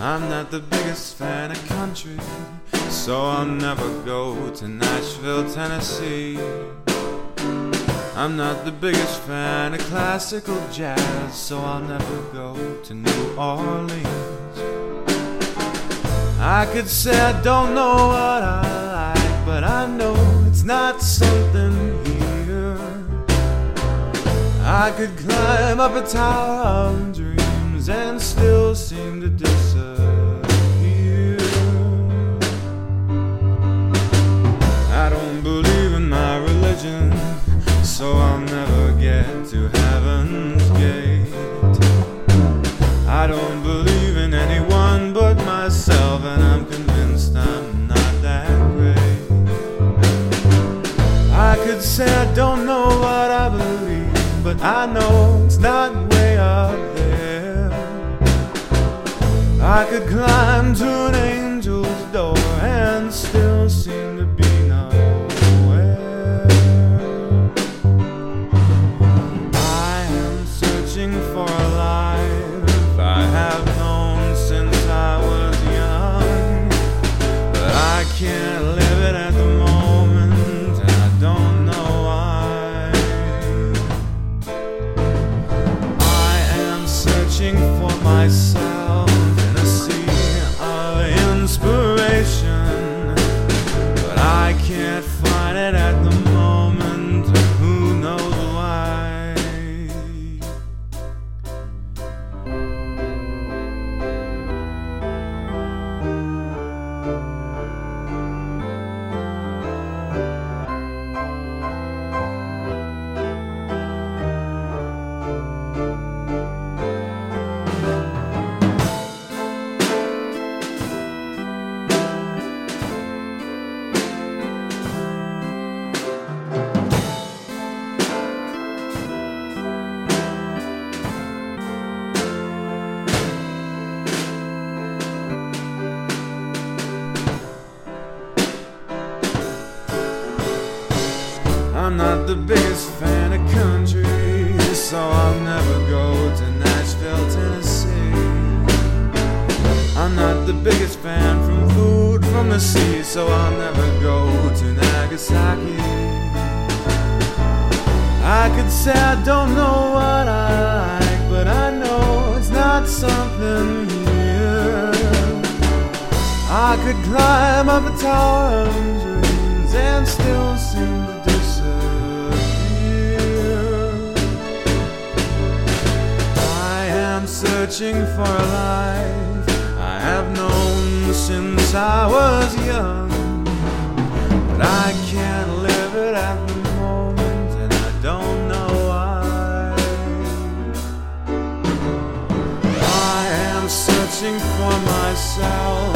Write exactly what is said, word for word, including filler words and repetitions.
I'm not the biggest fan of country, so I'll never go to Nashville, Tennessee. I'm not the biggest fan of classical jazz, so I'll never go to New Orleans. I could say I don't know what I like, but I know it's not something here. I could climb up a tower of dreams and still seem to disappear. I don't believe in my religion, so I'll never get to heaven's gate. I don't believe in anyone but myself, and I'm convinced I'm not that great. I could say I don't know what I believe, but I know it's not way up there. I could climb to an angel's door and still seem to be nowhere. I am searching for a life I have known since I was young, but I can't live it at the moment, and I don't know why. I am searching for myself at the moment, who knows why. I'm not the biggest fan of country, so I'll never go to Nashville, Tennessee. I'm not the biggest fan from food from the sea, so I'll never go to Nagasaki. I could say I don't know what I like, but I know it's not something here. I could climb up a tower of dreams and still seem to do. Searching for a life I have known since I was young, but I can't live it at the moment, and I don't know why. I am searching for myself.